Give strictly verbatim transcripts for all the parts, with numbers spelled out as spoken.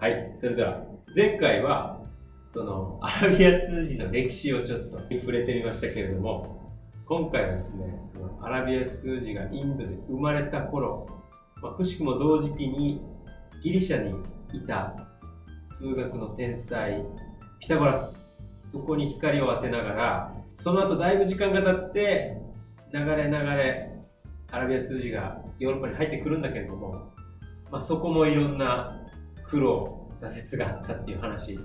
はい、それでは前回はそのアラビア数字の歴史をちょっと触れてみましたけれども、今回はですね、そのアラビア数字がインドで生まれた頃、まあ、くしくも同時期にギリシャにいた数学の天才ピタゴラス、そこに光を当てながら、その後だいぶ時間が経って流れ流れアラビア数字がヨーロッパに入ってくるんだけれども、まあ、そこもいろんな苦労挫折があったっていう話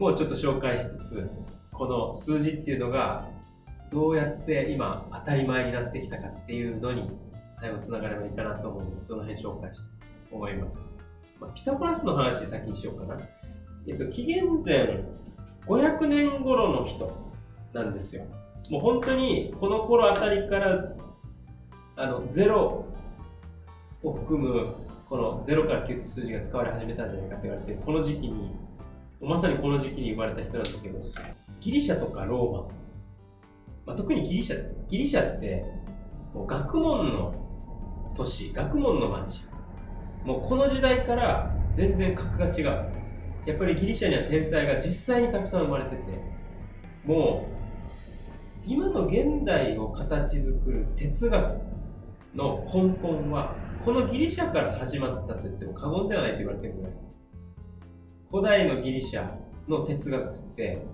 もちょっと紹介しつつ、この数字っていうのがどうやって今当たり前になってきたかっていうのに最後つながればいいかなと思うので、その辺紹介したいと思います。まあ、ピタゴラスの話先にしようかな。えっと、紀元前ごひゃくねん頃の人なんですよ。もう本当にこの頃あたりからあのゼロを含むこのゼロからきゅうという数字が使われ始めたんじゃないかと言われている、この時期に、まさにこの時期に生まれた人なんだけど、ギリシャとかローマ、まあ、特にギリシャ、ギリシャってもう学問の都市、学問の町、もうこの時代から全然格が違う。やっぱりギリシャには天才が実際にたくさん生まれてて、もう今の現代を形作る哲学の根本はこのギリシャから始まったと言っても過言ではないと言われているぐらい、古代のギリシャの哲学って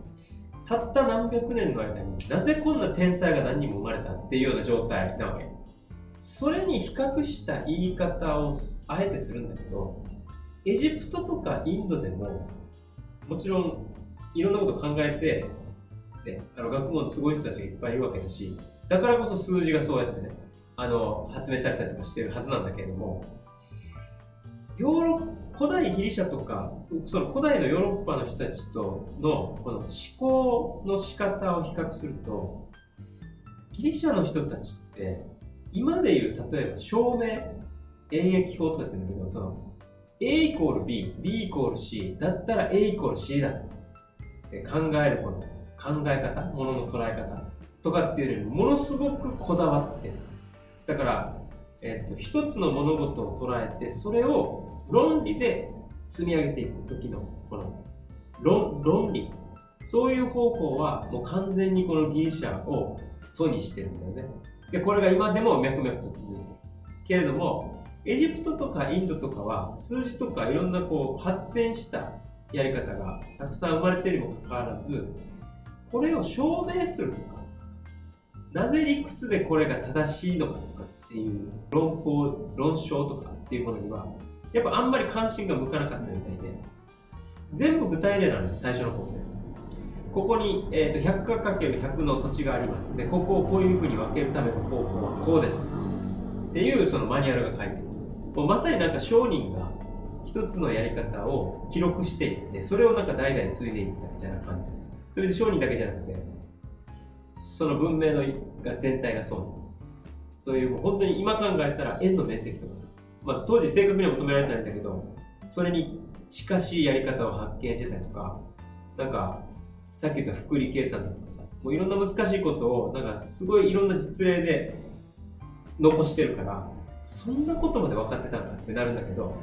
たった何百年の間になぜこんな天才が何人も生まれたっていうような状態なわけ。それに比較した言い方をあえてするんだけど、エジプトとかインドでももちろんいろんなことを考えて、であの学問のすごい人たちがいっぱいいるわけだし、だからこそ数字がそうやってね、あの発明されたりとかしてるはずなんだけれども、ヨーロ古代ギリシャとかその古代のヨーロッパの人たちとのこの思考の仕方を比較すると、ギリシャの人たちって今でいう例えば証明演繹法とかって言うんだけど、その A イコール B、B イコール C だったら A イコール C だって考えるこの考え方、ものの捉え方とかっていうのにものすごくこだわってる。だから、えっと、一つの物事を捉えて、それを論理で積み上げていく時のこの 論, 論理、そういう方法はもう完全にこのギリシャを素にしてるんだよね。で、これが今でも脈々と続いているけれども、エジプトとかインドとかは数字とかいろんなこう発展したやり方がたくさん生まれているにもかかわらず、これを証明するとか、なぜ理屈でこれが正しいのかとかっていう論法、論証とかっていうものにはやっぱあんまり関心が向かなかったみたいで、全部具体例なんです。最初の方でここに、えー、とひゃくかけるひゃくの土地があります。でここをこういうふうに分けるための方法はこうですっていうそのマニュアルが書いてる。もうまさになんか商人が一つのやり方を記録していって、それをなんか代々継いでいったみたいな感じ。それで商人だけじゃなくてその文明のが全体がそう、そういうもう本当に今考えたら円の面積とかさ、まあ、当時正確には求められてないんだけど、それに近しいやり方を発見してたりとか、なんかさっき言った複利計算だとかさ、もういろんな難しいことをなんかすごいいろんな実例で残してるから、そんなことまで分かってたんだってなるんだけど、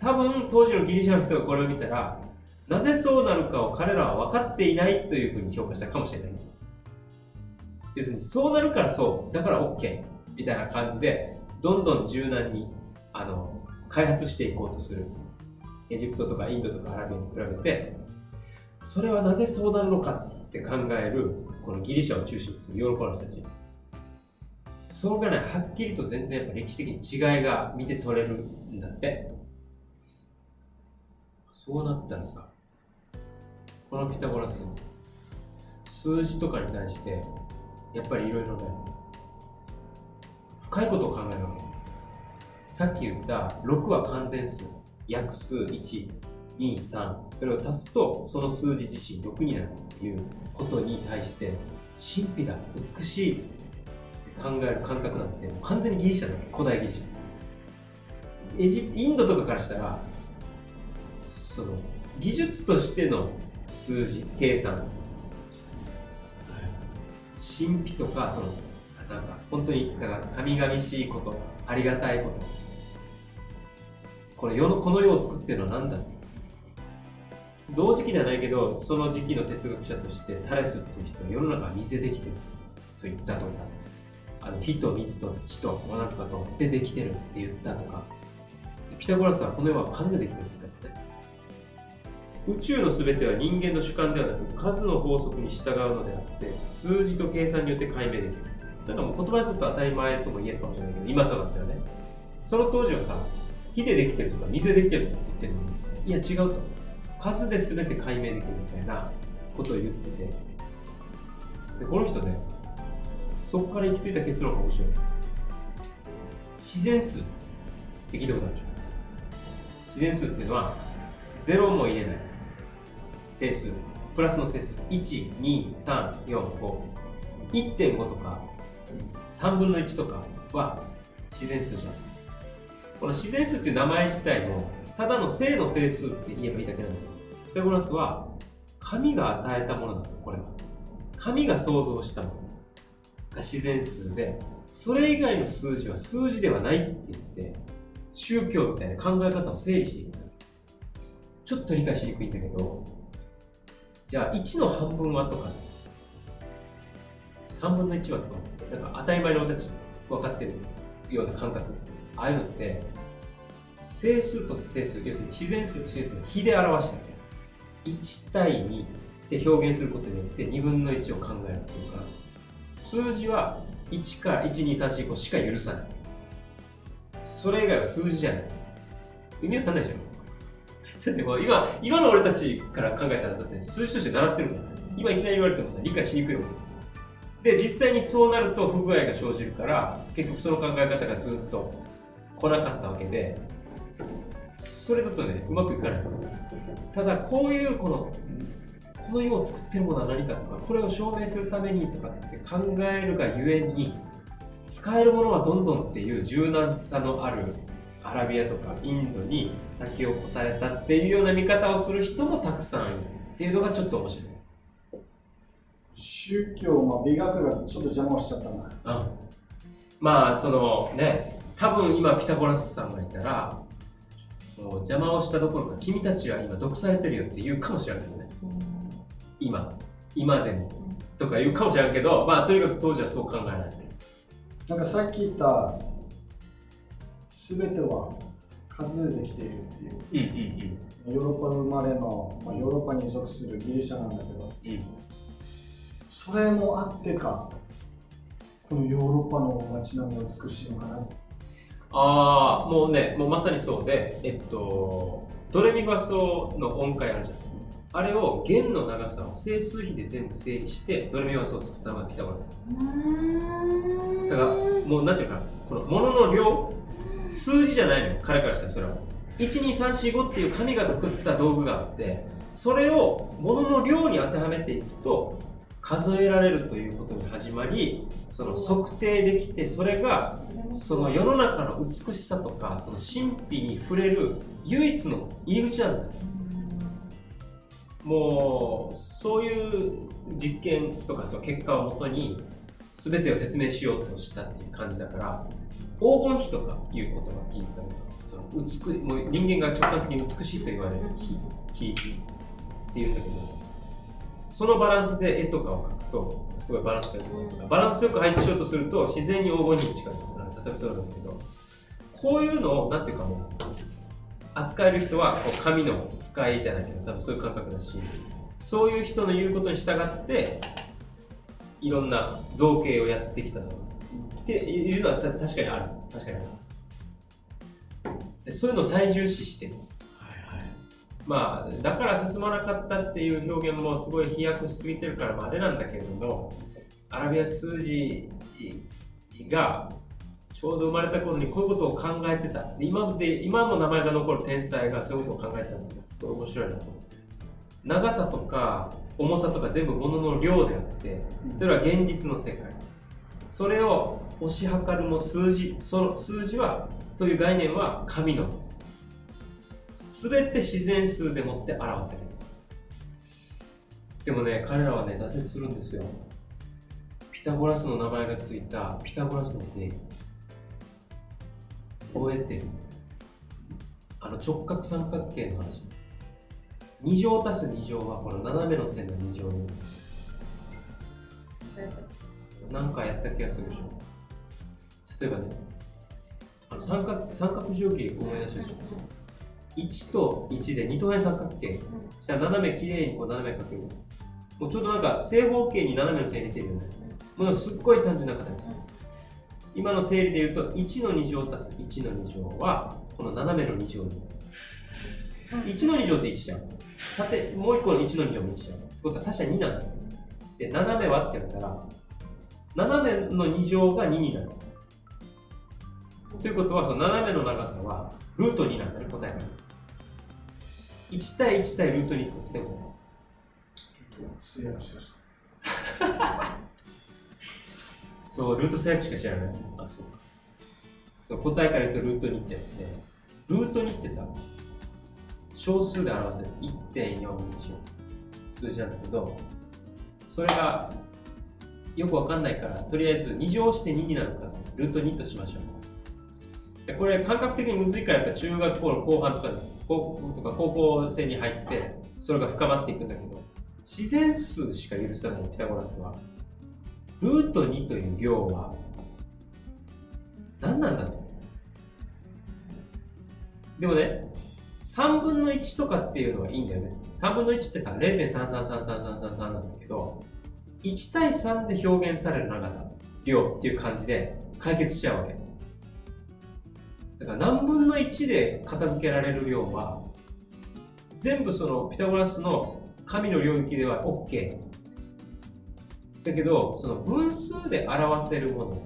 多分当時のギリシャの人がこれを見たら、なぜそうなるかを彼らは分かっていないというふうに評価したかもしれない。要するにそうなるからそうだから OK みたいな感じで、どんどん柔軟にあの開発していこうとするエジプトとかインドとかアラビアに比べて、それはなぜそうなるのかって考えるこのギリシャを中心とするヨーロッパの人たち、そうがない、はっきりと全然やっぱ歴史的に違いが見て取れるんだって。そうなったらさ、このピタゴラス数字とかに対してやっぱりいろいろね、深いことを考えるわけ。さっき言ったろくは完全数、約数いち、に、さん、それを足すとその数字自身ろくになるということに対して神秘だ、美しいって考える感覚なんて完全にギリシャだよ、古代ギリシャ。エジインドとかからしたらその技術としての数字、計算、神秘とか、そのなんか本当になんか神々しいこと、ありがたいこと、これ世のこの世を作ってるのは何だって、同時期ではないけどその時期の哲学者としてタレスっていう人は世の中は水でできてると言ったとかさ、あの火と水と土と何とかとでできてるって言ったとか、ピタゴラスはこの世は数でできてるって言ったね。宇宙の全ては人間の主観ではなく数の法則に従うのであって、数字と計算によって解明できる。だからもう言葉にすると当たり前とも言えるかもしれないけど、今となってはね、その当時はさ、火でできてるとか水でできてるとか言ってるのに、いや違うと、数で全て解明できるみたいなことを言ってて、でこの人ね、そこから行き着いた結論が面白い。自然数って聞いたことあるでしょ。自然数っていうのはゼロも入れない整数、プラスの整数、いち、に、さん、よん、ご、いってんご とかさんぶんのいちとかは自然数じゃん。この自然数っていう名前自体もただの正の整数って言えばいいだけなんだけど、ピタゴラスは神が与えたものだと。これは神が創造したものが自然数で、それ以外の数字は数字ではないって言って、宗教みたいな考え方を整理していく。ちょっと理解しにくいんだけど、じゃあいちの半分はとかさんぶんのいちはとか、なんか当たり前の俺たち分かってるような感覚、ああいうのって整数と整数、要するに自然数と自然数の比で表したいちたいにで表現することによってにぶんのいちを考えるっていうか、数字はいちからいち、に、さん、よん、ごしか許さない、それ以外は数字じゃない、意味わかんないじゃん。だってもう 今, 今の俺たちから考えたらだって数字として習ってるから、ね、今いきなり言われてもさ理解しにくいもんで、実際にそうなると不具合が生じるから、結局その考え方がずっと来なかったわけで、それだとねうまくいかない。ただこういうこのこの世を作ってるものは何かとか、これを証明するためにとかって考えるがゆえに、使えるものはどんどんっていう柔軟さのあるアラビアとかインドに先を越されたっていうような見方をする人もたくさんいるっていうのがちょっと面白い。宗教、まあ、美学がちょっと邪魔をしちゃったな、うん、まあそのね、多分今ピタゴラスさんがいたらもう邪魔をしたどころか君たちは今毒されてるよって言うかもしれないね、今今でもとか言うかもしれないけど、まあとにかく当時はそう考えられてる。なんかさっき言ったすべては数でできているっていう、うんうんうん、ヨーロッパ生まれの、まあ、ヨーロッパに属するギリシャなんだけど、うん、それもあってかこのヨーロッパの街並みが美しいのかな。ああ、もうね、もうまさにそうで、えっとドレミファソの音階あるじゃん、あれを弦の長さを整数比で全部整理してドレミファソを作ったのがピタゴラス。だからもうなんていうか、この物の量、数字じゃないの、彼からしたらそれは。いち、に、さん、よん、ごっていう神が作った道具があって、それを物の量に当てはめていくと数えられるということに始まり、その測定できて、それがその世の中の美しさとか、その神秘に触れる唯一の入り口なんだ。もうそういう実験とかその結果をもとに全てを説明しようとしたっていう感じだから、黄金比とかいう言葉聞いたりとか、もう人間が直感的に美しいと言われる比っていうんだけど、そのバランスで絵とかを描くとすごいバランスが良くなる。バランスよく配置しようとすると自然に黄金比に近づくなる。例えばそうなんだけど、こういうのをなんていうかもう扱える人はこう神の使いじゃないけど、多分そういう感覚だし、そういう人の言うことに従っていろんな造形をやってきたとっていうのは確かにある。確かにある。そういうのを最重視してる、はいはい、まあだから進まなかったっていう表現もすごい飛躍しすぎてるから、まあ、あれなんだけれども、アラビア数字がちょうど生まれた頃にこういうことを考えてた。で 今, で今も名前が残る天才がそういうことを考えてたんですよ。すごい面白いなと思って、長さとか重さとか全部物の量であって、それは現実の世界、それを推し量るも数字、その数字はという概念は神の全て自然数でもって表せる。でもね、彼らはね挫折するんですよ。ピタゴラスの名前がついたピタゴラスの定理、覚えてる？あの直角三角形の話。に乗足すに乗はこの斜めの線のに乗になる。何かやった気がするでしょ。例えばね、あの三角三角定規思い出してるでしょ。いちといちでに等辺三角形。そしたら斜めきれいにこう斜めかける。もうちょっとなんか正方形に斜めの線入れてるよね。もうすっごい単純な形。今の定理で言うといちのに乗足すいちのに乗はこの斜めのに乗になる。いちのに乗っていちじゃん。縦もういっこのいちのに乗もいちじゃん。ってことは足したになんだよ。で、斜めはってやったら、斜めのに乗がにになる。ということは、その斜めの長さはルートになんだね、答えが。いち対いち対ルートにってことね。ルート制約しか知らない。そう、ルート制約しか知らない。あ、そうか。そう、答えから言うとルートにってやって、ルートにってさ、小数で表せる いってんよんいちよん 数字なんだけど、それがよくわかんないから、とりあえずに乗してにになるから、ルートにとしましょう。でこれ感覚的にむずいから、やっぱ中学校の後半とか高校生に入って、それが深まっていくんだけど、自然数しか許さないピタゴラスは、ルートにという量は何なんだと。でもね、さんぶんのいちとかっていうのはいいんだよね。さんぶんのいちってさ、れいてんさんさんさんさんさんさんなんだけど、いち対さんで表現される長さ、量っていう感じで解決しちゃうわけ。だから何分のいちで片付けられる量は、全部そのピタゴラスの神の領域では OK。だけど、その分数で表せるもの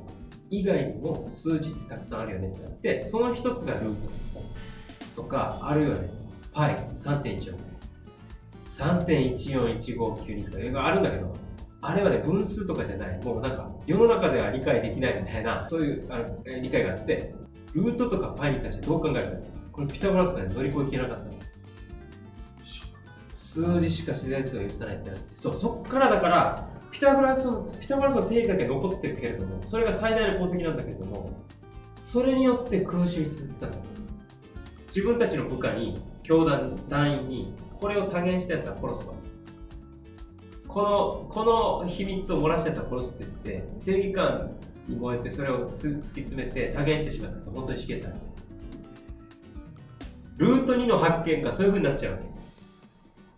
以外にも数字ってたくさんあるよねってなって、その一つがルートとかあるよね。パイ さんてんいちよん。さんてんいちよんいちごきゅうにとかいうのがあるんだけど、あれはね、分数とかじゃない。もうなんか、世の中では理解できないみたいな、そういうあの理解があって、ルートとかパイに対してどう考えるか。これピタゴラスが乗り越えきれなかったの。数字しか自然数を許さないってなって。そう、そっからだから、ピタゴラスの、ピタゴラスの定義だけ残ってるけれども、それが最大の功績なんだけれども、それによって苦しみ続けたんだ。自分たちの部下に、教団、団員に、これを多言したやつは殺すわ。この、この秘密を漏らしたやつは殺すって言って、正義感に燃えて、それを突き詰めて多言してしまったやつは本当に死刑される。ルートにの発見がそういう風になっちゃうわ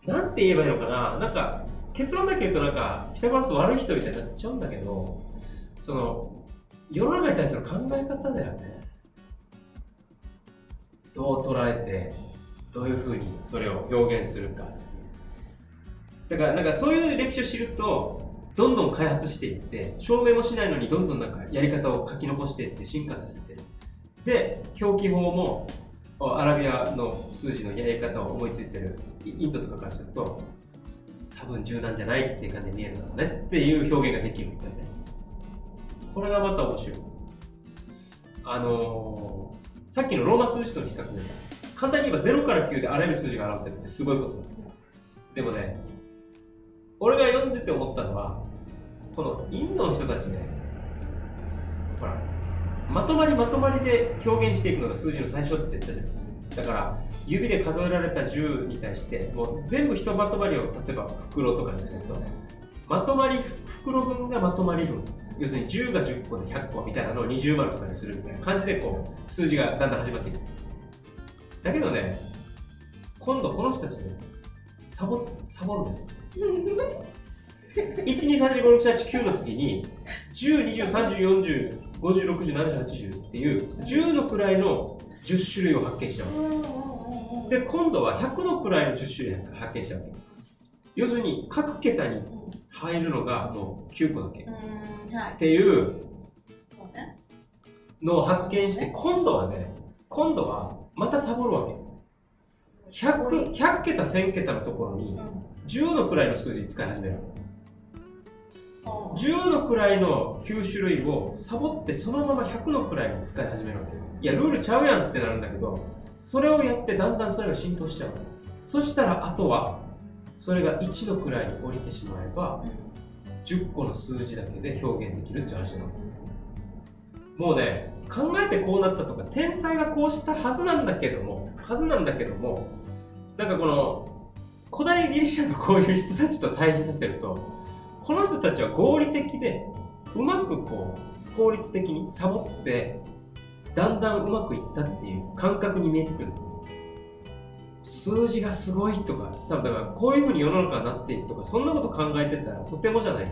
け。なんて言えばいいのかな。なんか、結論だけ言うとなんか、ピタゴラス悪い人みたいになっちゃうんだけど、その、世の中に対する考え方だよね。どう捉えて、どういうふうにそれを表現するか。だからなんかそういう歴史を知ると、どんどん開発していって、証明もしないのにどんどんなんかやり方を書き残していって進化させてる。で、表記法もアラビアの数字のやり方を思いついてるインドとかからすると、多分柔軟じゃないっていう感じに見えるんだろうねっていう表現ができるみたいな。これがまた面白い。あのー、さっきのローマ数字との比較で、簡単に言えばゼロからきゅうであらゆる数字が表せるってすごいことだ。でもね、俺が読んでて思ったのは、このインドの人たちね、ほら、まとまりまとまりで表現していくのが数字の最初って言ったじゃん。だから、指で数えられたじゅうに対して、もう全部ひとまとまりを、例えば袋とかにすると、まとまり、袋分がまとまり分。要するにじゅうがじゅっこでひゃっこみたいなのをにじゅう丸とかにするみたいな感じで、こう、数字がだんだん始まっていく。だけどね、今度この人たちね、サボ、サボるんだよ。いち、に、さん、よん、ご、ろく、なな、はち、きゅうの次にいち、に、さん、よん、ご、ろく、なな、はち、きゅうっていうじゅうの位のじゅっ種類を発見しちゃうわけで、今度はひゃくの位のじゅっ種類を発見しちゃうわけ。要するに各桁に入るのがもうきゅうこだけっていうのを発見して、今度はね、今度はまたサボるわけ。100, ひゃく桁せん桁のところにじゅうの位の数字使い始める。じゅうの位のきゅう種類をサボって、そのままひゃくの位に使い始めるわけ。いや、ルールちゃうやんってなるんだけど、それをやってだんだんそれが浸透しちゃう。そしたらあとはそれがいちの位に降りてしまえばじゅっこの数字だけで表現できるって話なの。もうね、考えてこうなったとか、天才がこうしたはずなんだけどもはずなんだけどもなんかこの古代ギリシャのこういう人たちと対比させると、この人たちは合理的でうまくこう効率的にサボってだんだんうまくいったっていう感覚に見えてくる。数字がすごいとか、多分だからこういうふうに世の中になっていくとか、そんなこと考えてたらとてもじゃない。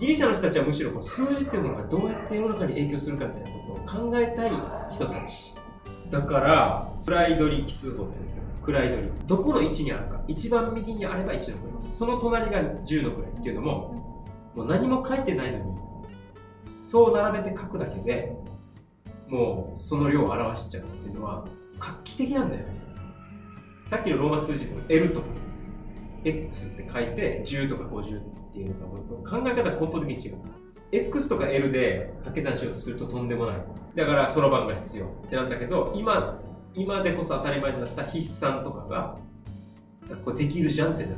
ギリシャの人たちはむしろこう数字っていうものがどうやって世の中に影響するかみたいなことを考えたい人たちだから、クライドリ奇数法というか、クライドリ、どこの位置にあるか、一番右にあればいちの位、その隣がじゅうの位っていうのも、もう何も書いてないのにそう並べて書くだけでもうその量を表しちゃうっていうのは画期的なんだよね。さっきのローマ数字の L とか X って書いてじゅうとかごじゅうっていうのと考え方根本的に違う。 X とか L で掛け算しようとするととんでもない、だからそろばんが必要ってなんだけど、今今でこそ当たり前になった筆算とかがこれできるじゃんってなる。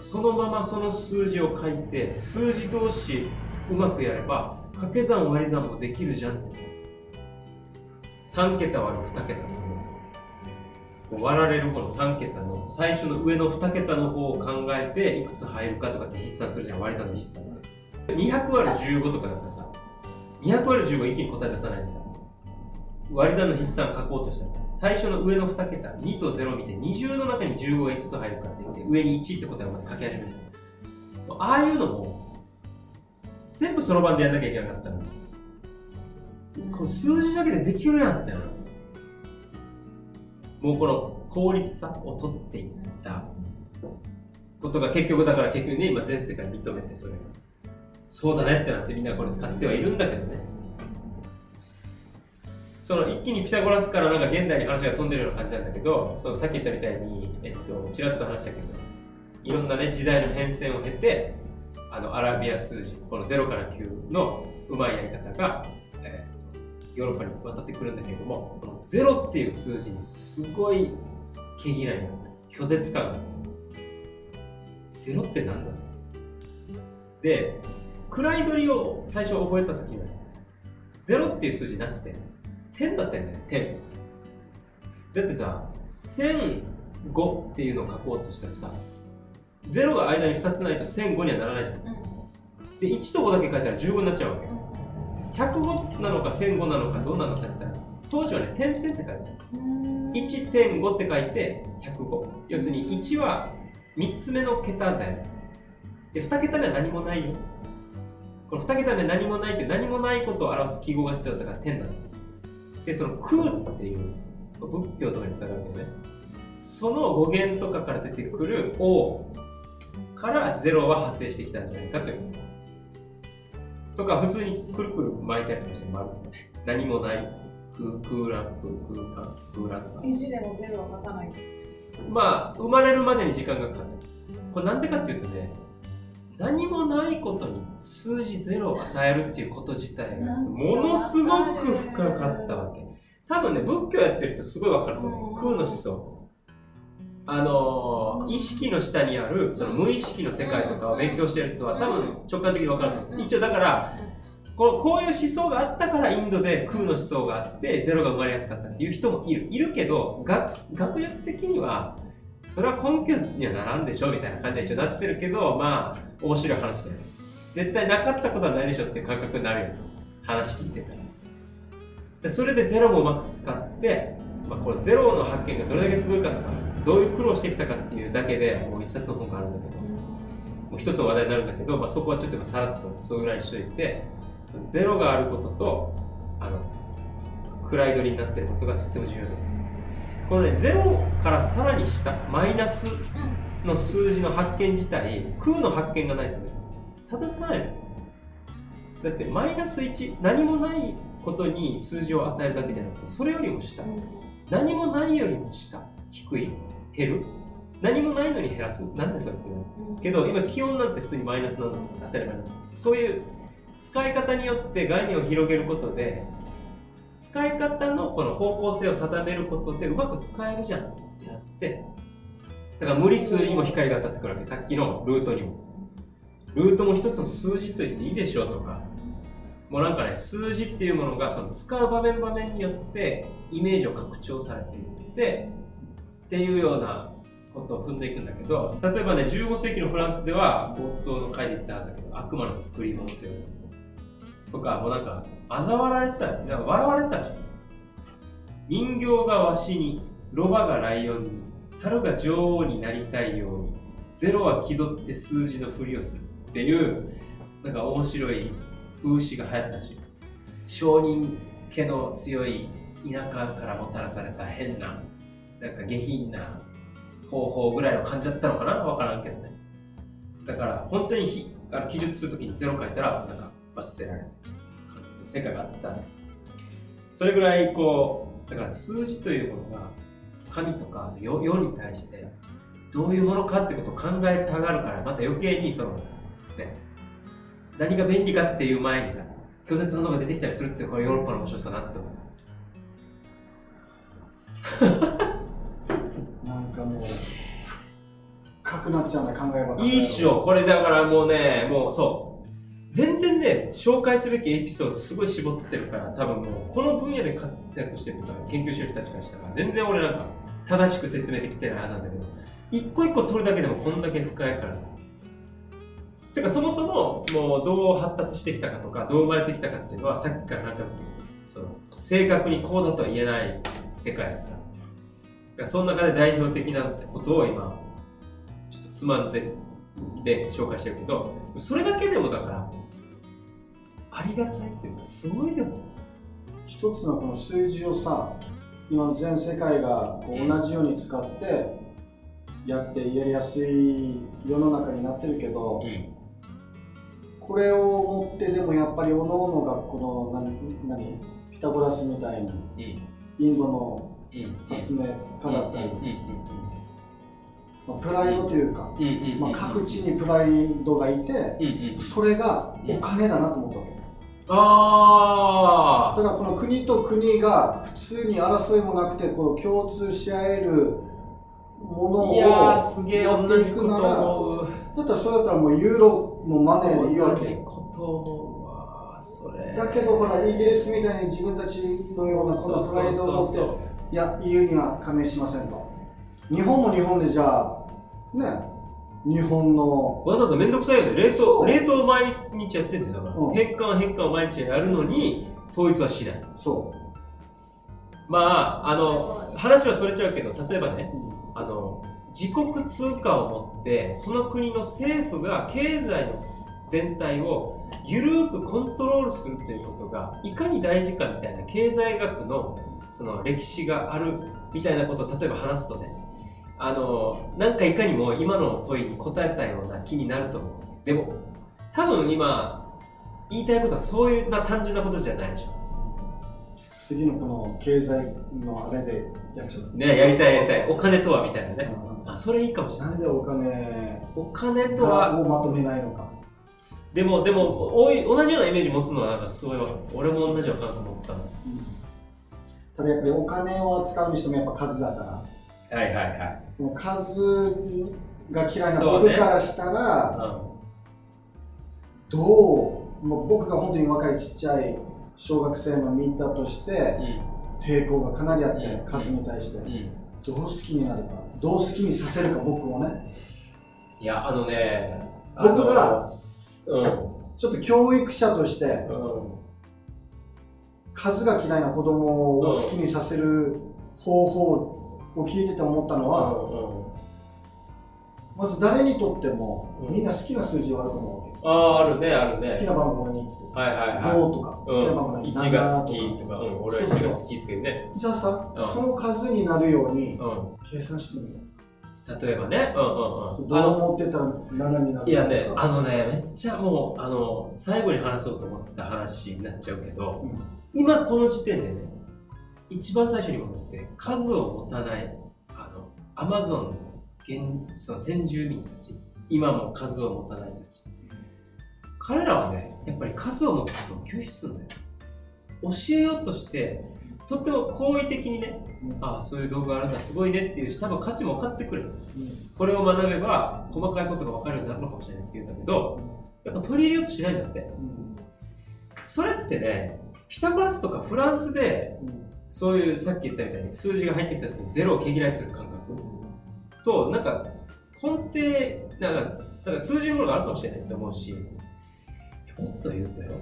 そのままその数字を書いて数字同士うまくやれば掛け算割り算もできるじゃんって。さん桁割るに桁の割られる方のさん桁の最初の上のに桁の方を考えていくつ入るかとかって筆算するじゃん、割り算の筆算で。にひゃく割るじゅうごとかだったらさ、にひゃく割るじゅうご一気に答え出さないでさ、割り算の筆算書こうとしたらさ、最初の上のに桁にとゼロ見てにじゅうの中にじゅうごがいくつ入るかって言って上にいちって答えをまた書き始める。ああいうのも全部そろばんでやんなきゃいけなかったの、うん、この数字だけでできるやんってな。もうこの効率さを取っていったことが結局だから結局ね、今全世界認めてそれがそうだねってなってみんなこれ使ってはいるんだけどね。その一気にピタゴラスからなんか現代に話が飛んでるような感じなんだけど、そのさっき言ったみたいに、えっと、ちらっと話したけど、いろんなね時代の変遷を経て、あのアラビア数字、このゼロからきゅうのうまいやり方が、えー、ヨーロッパに渡ってくるんだけれども、このゼロっていう数字にすごい毛嫌いな、拒絶感がある。ゼロって何だと。で、位取りを最初覚えたときにはゼロっていう数字なくて点だったよね、点。だってさ、せんごっていうのを書こうとしたらさ、ゼロが間にふたつないとせんごにはならないじゃん。で、いちとごだけ書いたらじゅうごになっちゃうわけ。ひゃくごなのかせんごなのかどうなのかって言ったら、当時はね、点々って書いてある。いってんご って書いてひゃくご。要するにいちはみっつめの桁だよ。で、に桁目は何もないよ。このに桁目は何もないって何もないことを表す記号が必要だったから点だ。で、その空っていう仏教とかにつながるけどね、その語源とかから出てくる王からゼロは発生してきたんじゃないかというとか、普通にくるくる巻いたりとかして、丸何もない空空欄空間空欄とか意地でもゼロは書かない。まあ生まれるまでに時間がかかる。これなんでかっていうとね、何もないことに数字ゼロを与えるっていうこと自体がものすごく深かったわけ。多分ね、仏教やってる人すごいわかると思う。空の思想、あのー、意識の下にあるその無意識の世界とかを勉強してる人は多分直感的に分かると思う。一応だからこう、こういう思想があったからインドで空の思想があってゼロが生まれやすかったっていう人もいるいるけど、 学, 学術的にはそれは根拠にはならんでしょみたいな感じは一応なってるけど、まあ面白い話だよね。絶対なかったことはないでしょっていう感覚になるよ、話聞いてたら。でそれでゼロもうまく使って、まあ、これゼロの発見がどれだけすごいかとか、どういう苦労してきたかっていうだけでもう一冊の本があるんだけど、もう一つの話題になるんだけど、まあ、そこはちょっとさらっとそれぐらいにしといて、ゼロがあることとあの位取りになっていることがとっても重要だ。このね、ゼロからさらに下マイナスの数字の発見自体、空の発見がないとねたどり着かないんですよ。だってマイナスいち、何もないことに数字を与えるだけじゃなくて、それよりも下、何もないよりも下、低い、減る、何もないのに減らす、なんでそれって言うの？けど今気温なんて普通にマイナスなんだとか当たり前だとか、そういう使い方によって概念を広げることで、使い方のこの方向性を定めることでうまく使えるじゃんってなって、だから無理数にも光が当たってくるわけ。さっきのルートにも、ルートも一つの数字と言っていいでしょうとか、もうなんかね、数字っていうものがその使う場面場面によってイメージを拡張されていってっていうようなことを踏んでいくんだけど、例えばね、じゅうごせいきのフランスでは冒頭の書いていったはずだけど、悪魔の作り物っていうとか、もうなんかあざ笑われてた、なんか笑われてたし、人形がわしに、ロバがライオンに、猿が女王になりたいように、ゼロは気取って数字のふりをするっていうなんか面白い風刺が流行ったし、商人気の強い田舎からもたらされた変な、なんか下品な方法ぐらいの感じだったのかな、わからんけどね。だから本当に記述するときにゼロ書いたらなんか罰せられる世界があった、ね、それぐらいこう、だから数字というものが神とか世に対してどういうものかってことを考えたがるから、また余計にその、ね、何が便利かっていう前にさ、拒絶なのが出てきたりするっていう、これヨーロッパの面白さだなって思う。なんかもう深くなっちゃうんだ、考えば考えば。いいっしょ、これだからもうね、もうそう全然ね、紹介すべきエピソードすごい絞ってるから、多分もうこの分野で活躍してるとか研究してる人たちからしたら全然俺なんか正しく説明できてないはずなんだけど、一個一個取るだけでもこんだけ深いからさ。てかそもそももうどう発達してきたかとか、どう生まれてきたかっていうのはさっきから何回も言ってたけど、正確にこうだとは言えない世界だから、その中で代表的なことを今ちょっとつまんでで紹介してるけど、それだけでもだからありがたいっていうか、すごいよ。一つのこの数字をさ、今全世界がこう同じように使ってやってやりやすい世の中になってるけど、うん、これを持ってでもやっぱりおのおのがこの何何ピタゴラスみたいに、うん、インドの発明家だったり、プライドというか、うんうんうんまあ、各地にプライドがいて、うんうん、それがお金だなと思ったわけ、うん、あだからこの国と国が普通に争いもなくてこの共通し合えるものをやっていくなら、だったらそれだったらもうユーロもマネーでいいわけ。だけどほらイギリスみたいに自分たちのようなこのプライドを持って、そうそうそうそういや イーユー には加盟しませんと。日本も日本でじゃあね、日本のわざわざめんどくさいよね。冷凍冷凍毎日やってんだよだから、うん、変換変換を毎日やるのに統一はしない。そう。まああの話はそれちゃうけど、例えばね。うんあの自国通貨を持ってその国の政府が経済の全体を緩くコントロールするということがいかに大事かみたいな経済学 の, その歴史があるみたいなことを例えば話すとね、あのなんかいかにも今の問いに答えたような気になると思う。でも多分今言いたいことはそういうな単純なことじゃないでしょ。次のこの経済のあれでやっちゃうね、やりたいやりたい、お金とはみたいなね、うん、あそれいいかもしれない。なんでお金お金とはをまとめないのか。でもでもおい同じようなイメージ持つのはなんかすごい、俺も同じような感覚持ったの、うん、ただやっぱりお金を扱うにしてもやっぱ数だから、はいはいはい、もう数が嫌いな僕からしたらう、ねうん、どうもう僕が本当に若いちっちゃい小学生の見たとして、うん、抵抗がかなりあって、うん、数に対して、うん、どう好きになるか、どう好きにさせるか、僕をね。いや、あのね、僕が、うん、ちょっと教育者として、うん、数が嫌いな子供を好きにさせる方法を聞いてて思ったのは、うんうん、まず誰にとっても、みんな好きな数字はあると思う。あーあるね、あるね、好きな番号にご、はいはいはい、とか、うん、好きな番号にななとかいちが好きとか、うん、俺はいちが好きとかね。じゃあさ、うん、その数になるように計算してみよう、うん、例えばね、うんうんうん、どう思ってたらななになる。いやね、あのね、めっちゃもうあの最後に話そうと思ってた話になっちゃうけど、うん、今この時点でね、一番最初に戻って数を持たないあのアマゾンの、その先住民たち、今も数を持たない人たち、彼らはね、やっぱり数を持つことを拒否するんだよ。教えようとして、とっても好意的にね、うん、ああ、そういう道具があるんだ、すごいねっていうし、多分価値も分かってくれる、うん。これを学べば、細かいことが分かるようになるのかもしれないっていうんだけど、やっぱ取り入れようとしないんだって。うん、それってね、ピタゴラスとかフランスで、うん、そういうさっき言ったみたいに数字が入ってきた時にゼロを毛嫌いする感覚、うん、となんか根底なんかなんか通じるものがあるかもしれないと思うし、もっと言うとよ、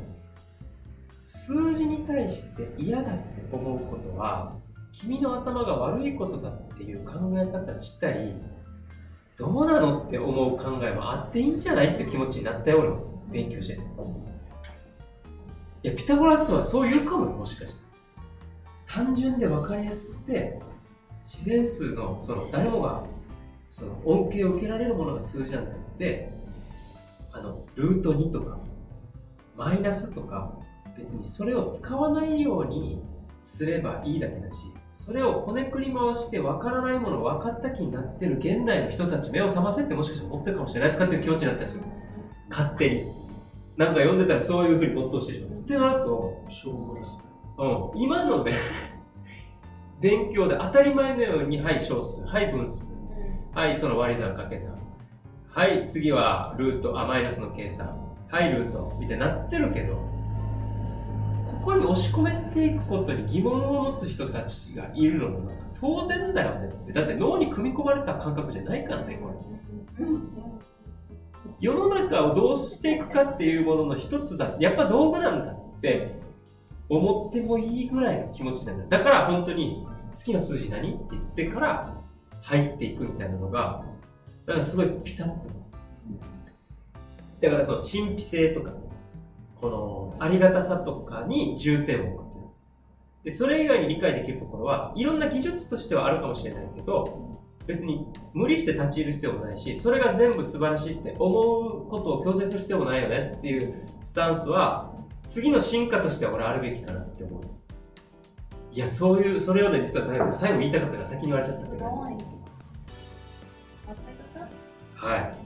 数字に対して嫌だって思うことは君の頭が悪いことだっていう考え方自体どうなのって思う考えもあっていいんじゃないって気持ちになったよ。俺も勉強してる。いや、ピタゴラスはそう言うかもよ、もしかして。単純で分かりやすくて自然数のその誰もがその恩恵を受けられるものが数字なんだって、あのルートにとかマイナスとか別にそれを使わないようにすればいいだけだし、それをこねくり回して分からないものを分かった気になってる現代の人たち、目を覚ませってもしかしたら思ってるかもしれないとかっていう気持ちになったりする。勝手になんか読んでたらそういうふうに没頭してしまうってなるとしょうがないし、うん、今のね勉強で当たり前のように、はい小数、はい分数、はいその割り算掛け算、はい次はルート、あマイナスの計算、はいルートみたいになってるけど、ここに押し込めていくことに疑問を持つ人たちがいるのもなんか当然だよねって。だって脳に組み込まれた感覚じゃないからね、これ。世の中をどうしていくかっていうものの一つだ、やっぱ道具なんだって思ってもいいぐらいの気持ちなんだ。だから本当に好きな数字何って言ってから入っていくみたいなのが、だからすごいピタッと。だからその神秘性とかこのありがたさとかに重点を置くというで、それ以外に理解できるところはいろんな技術としてはあるかもしれないけど、別に無理して立ち入る必要もないし、それが全部素晴らしいって思うことを強制する必要もないよねっていうスタンスは次の進化としては俺あるべきかなって思う。いや、そういうそれをね、実は最後、最後言いたかったから先に言われちゃったって感じ。はい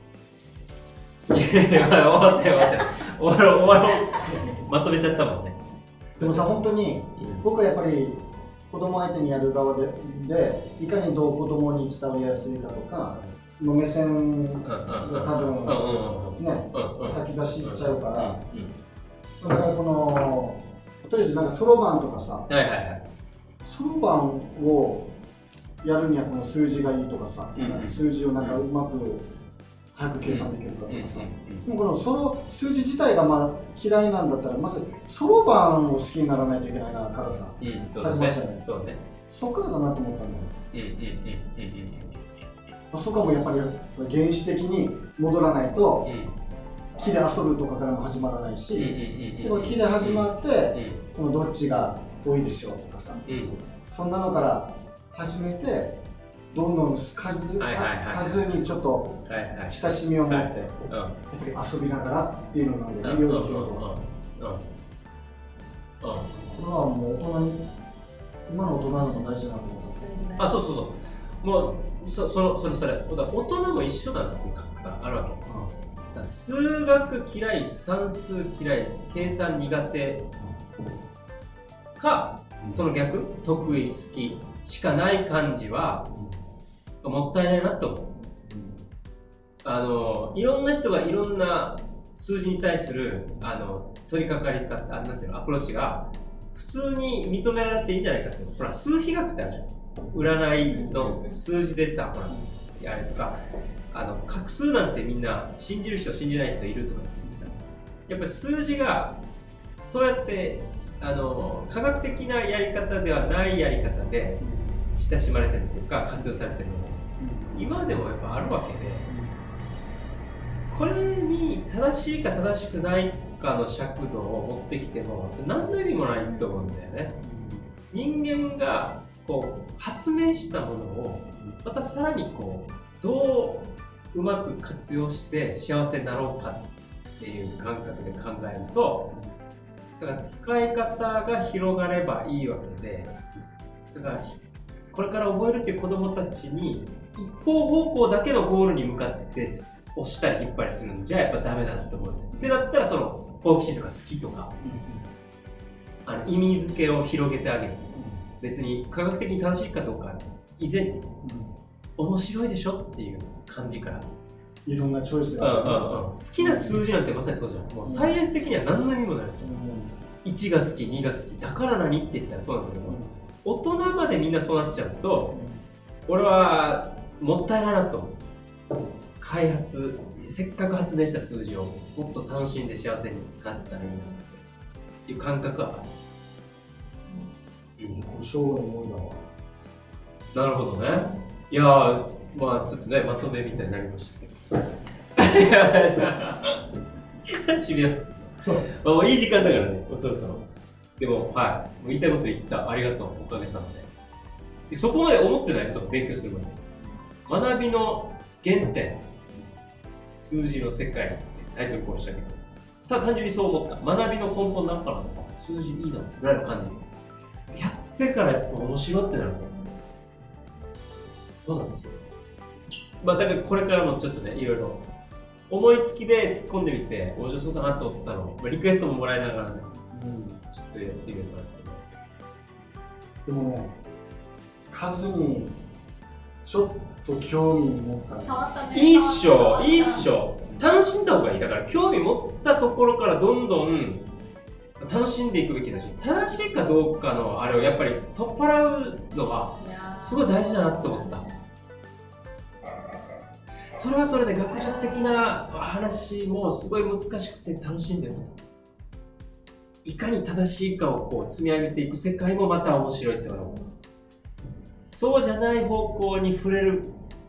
いや終わったよ、終わったよ終わろう、終わろうまとめちゃったもんね。でもさ、本当に僕はやっぱり子供相手にやる側 で, でいかにどう子供に伝わりやすいかとかの目線が多分ね、先走っちゃうから、だからこのとりあえずなんかそろばんとかさ、そろばんをやるにはこの数字がいいとかさ、うん、数字をなんかうまく早く計算できるかとかさ、うんうんうん、もうこのその数字自体がまあ嫌いなんだったら、まずそろばんを好きにならないといけないなからさ、うん、そうですね、始まっちゃうね。そうね。そっからだなと思ったんだよ。うんうんうんうんうん。そこもやっぱり原始的に戻らないと、うん、木で遊ぶとかからも始まらないし、でも木で始まって、うんうん、このどっちが多いでしょうとかさ、うん、そんなのから始めてどんどん数にちょっと親しみを持ってやっぱり遊びながらっていうのなんで、ね、幼児教育はこれはもう大人に、今の大人のも大事なのと思った。あ、そうそうそう、もう そ, そ, のそれそれそれ大人も一緒だなっていう感覚があるわけ、うん、数学嫌い、算数嫌い、計算苦手か、その逆、得意、好きしかない感じはもったいないなと思う。あのいろんな人がいろんな数字に対するあの取り掛かり方、あ、なんていうの、アプローチが普通に認められていいんじゃないかって。ほら、数比学ってあるじゃん、占いの数字でさ、ほらあれとか、あの画数なんてみんな信じる人信じない人いるとかってさ、やっぱり数字がそうやってあの科学的なやり方ではないやり方で親しまれてるというか活用されてるのも今でもやっぱあるわけで、これに正しいか正しくないかの尺度を持ってきても何の意味もないと思うんだよね。人間がこう発明したものをまたさらにこうどううまく活用して幸せになろうかっていう感覚で考えると、だから使い方が広がればいいわけで、だからこれから覚えるっていう子どもたちに一方方向だけのゴールに向かって押したり引っ張りするんじゃやっぱダメだなって思う。ってなったらその好奇心とか好きとか、あの意味付けを広げてあげる。別に科学的に正しいかどうか以前に面白いでしょっていう感じから。いろんなチョイスがある。好きな数字なんてまさにそうじゃん。もうサイエンス的には何の意味もない。いちが好き、にが好き、だから何って言ったらそうなんだけど、大人までみんなそうなっちゃうと、俺はもったいないなと。開発、せっかく発明した数字をもっと楽しんで幸せに使ったらいいなっていう感覚はある。うん、無償の思いだわ。なるほどね。いやー、まあちょっとね、まとめみたいになりましたけど。いやいや、締めやつ。まあもういい時間だからね、そろそろ。でも、はい、もう言いたいこと言った。ありがとう、おかげさまで。でそこまで思ってないと、勉強するまで。学びの原点、数字の世界ってタイトルコールしたけど、ただ単純にそう思った。学びの根本なんかなとか、数字いいなってぐらいの感じ。やってからやっぱ面白いってなると思う。そうなんですよ。まあだからこれからもちょっとね、いろいろ思いつきで突っ込んでみて、面白そうだなと思ったのを、まあ、リクエストももらいながらね、うん、ちょっとやってみようかなと思いますけど。でもね、数にちょっと興味持った。いいっしょ、いいっしょ。楽しんだ方がいい。だから興味持ったところからどんどん楽しんでいくべきだし、正しいかどうかのあれをやっぱり取っ払うのがすごい大事だなと思った。それはそれで学術的な話もすごい難しくて楽しんでる。いかに正しいかをこう積み上げていく世界もまた面白いって思う。そうじゃない方向に触れる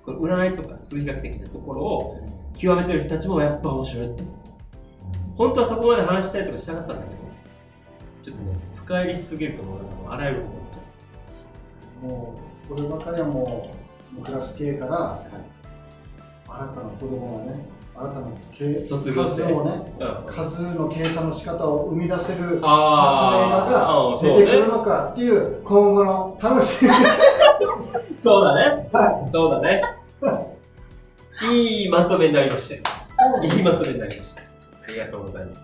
占いとか数理学的なところを極めてる人たちもやっぱ面白いって思う。本当はそこまで話したりとかしたかったんだけど、ちょっとね、深入りしすぎると思うので、もうあらゆることもう、こればかりはもうクラス K から、はい、新たな子供のね、新たな計卒業数をね、うん、数の計算の仕方を生み出せる発明が出てくるのかっていう、ね、今後の楽しみそうだね、はい、そうだね、はい、いいまとめになりました。いいまとめになりました。ありがとうございます、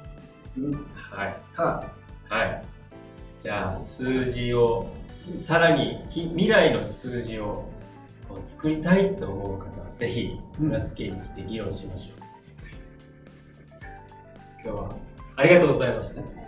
うん、はい、はいはい、じゃあ数字を、さらに未来の数字を作りたいと思う方はぜひクラス K に来て議論しましょう、うん、今日はありがとうございました。